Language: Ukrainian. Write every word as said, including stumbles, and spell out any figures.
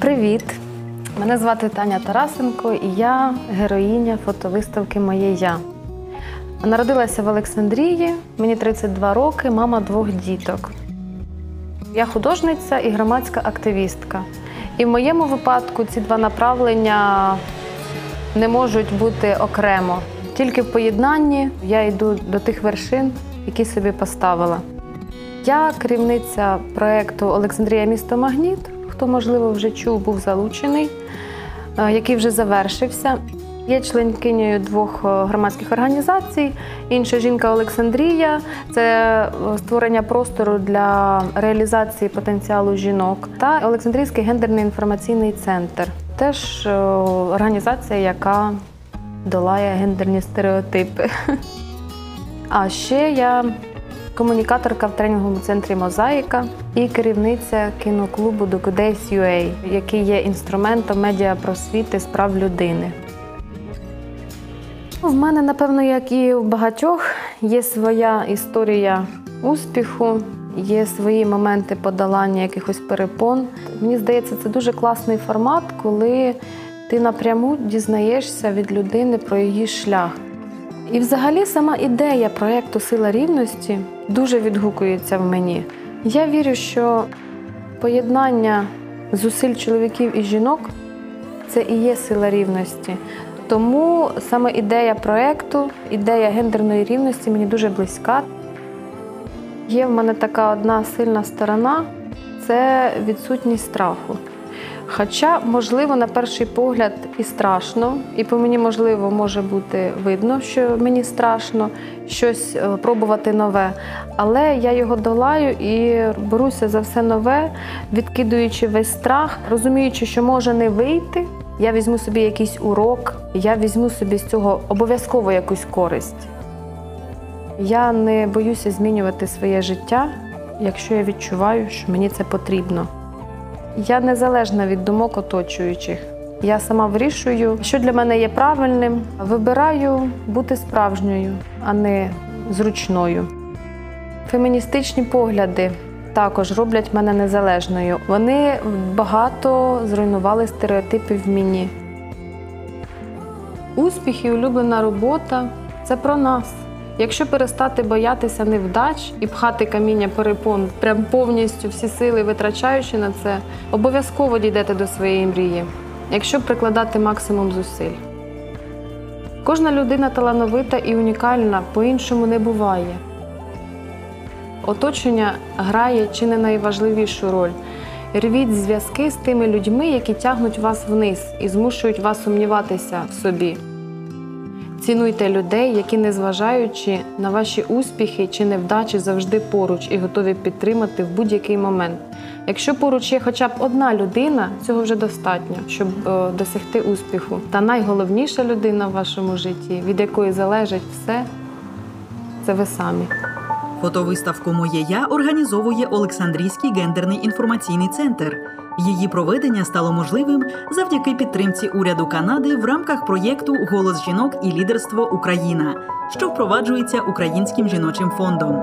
Привіт! Мене звати Таня Тарасенко і я героїня фотовиставки «Моє я». Народилася в Олександрії, мені тридцять два роки, мама двох діток. Я художниця і громадська активістка. І в моєму випадку ці два направлення не можуть бути окремо. Тільки в поєднанні я йду до тих вершин, які собі поставила. Я керівниця проєкту «Олександрія – місто Магніт», хто, можливо, вже чув, був залучений, який вже завершився. Є членкинею двох громадських організацій, інша жінка Олександрія – це створення простору для реалізації потенціалу жінок, та Олександрійський гендерний інформаційний центр. Теж організація, яка долає гендерні стереотипи. А ще я комунікаторка в тренінговому центрі «Мозаїка» і керівниця кіноклубу «Docudays ю ей», який є інструментом медіапросвіти з прав людини. В мене, напевно, як і у багатьох, є своя історія успіху, є свої моменти подолання якихось перепон. Мені здається, це дуже класний формат, коли ти напряму дізнаєшся від людини про її шлях. І взагалі сама ідея проєкту «Сила рівності» дуже відгукується в мені. Я вірю, що поєднання зусиль чоловіків і жінок – це і є сила рівності. Тому саме ідея проєкту, ідея гендерної рівності мені дуже близька. Є в мене така одна сильна сторона – це відсутність страху. Хоча, можливо, на перший погляд і страшно, і по мені, можливо, може бути видно, що мені страшно щось пробувати нове. Але я його долаю і беруся за все нове, відкидуючи весь страх, розуміючи, що може не вийти. Я візьму собі якийсь урок, я візьму собі з цього обов'язково якусь користь. Я не боюся змінювати своє життя, якщо я відчуваю, що мені це потрібно. Я незалежна від думок оточуючих. Я сама вирішую, що для мене є правильним. Вибираю бути справжньою, а не зручною. Феміністичні погляди також роблять мене незалежною. Вони багато зруйнували стереотипи в мені. Успіх і улюблена робота – це про нас. Якщо перестати боятися невдач і пхати каміння перепон, прям повністю всі сили витрачаючи на це, обов'язково дійдете до своєї мрії, якщо прикладати максимум зусиль. Кожна людина талановита і унікальна, по-іншому не буває. Оточення грає чи не найважливішу роль. Рвіть зв'язки з тими людьми, які тягнуть вас вниз і змушують вас сумніватися в собі. Цінуйте людей, які, незважаючи на ваші успіхи чи невдачі, завжди поруч і готові підтримати в будь-який момент. Якщо поруч є хоча б одна людина, цього вже достатньо, щоб досягти успіху. Та найголовніша людина в вашому житті, від якої залежить все, це ви самі. Фотовиставку «Моє я» організовує Олександрійський гендерний інформаційний центр. Її проведення стало можливим завдяки підтримці уряду Канади в рамках проєкту «Голос жінок і лідерство Україна», що впроваджується Українським жіночим фондом.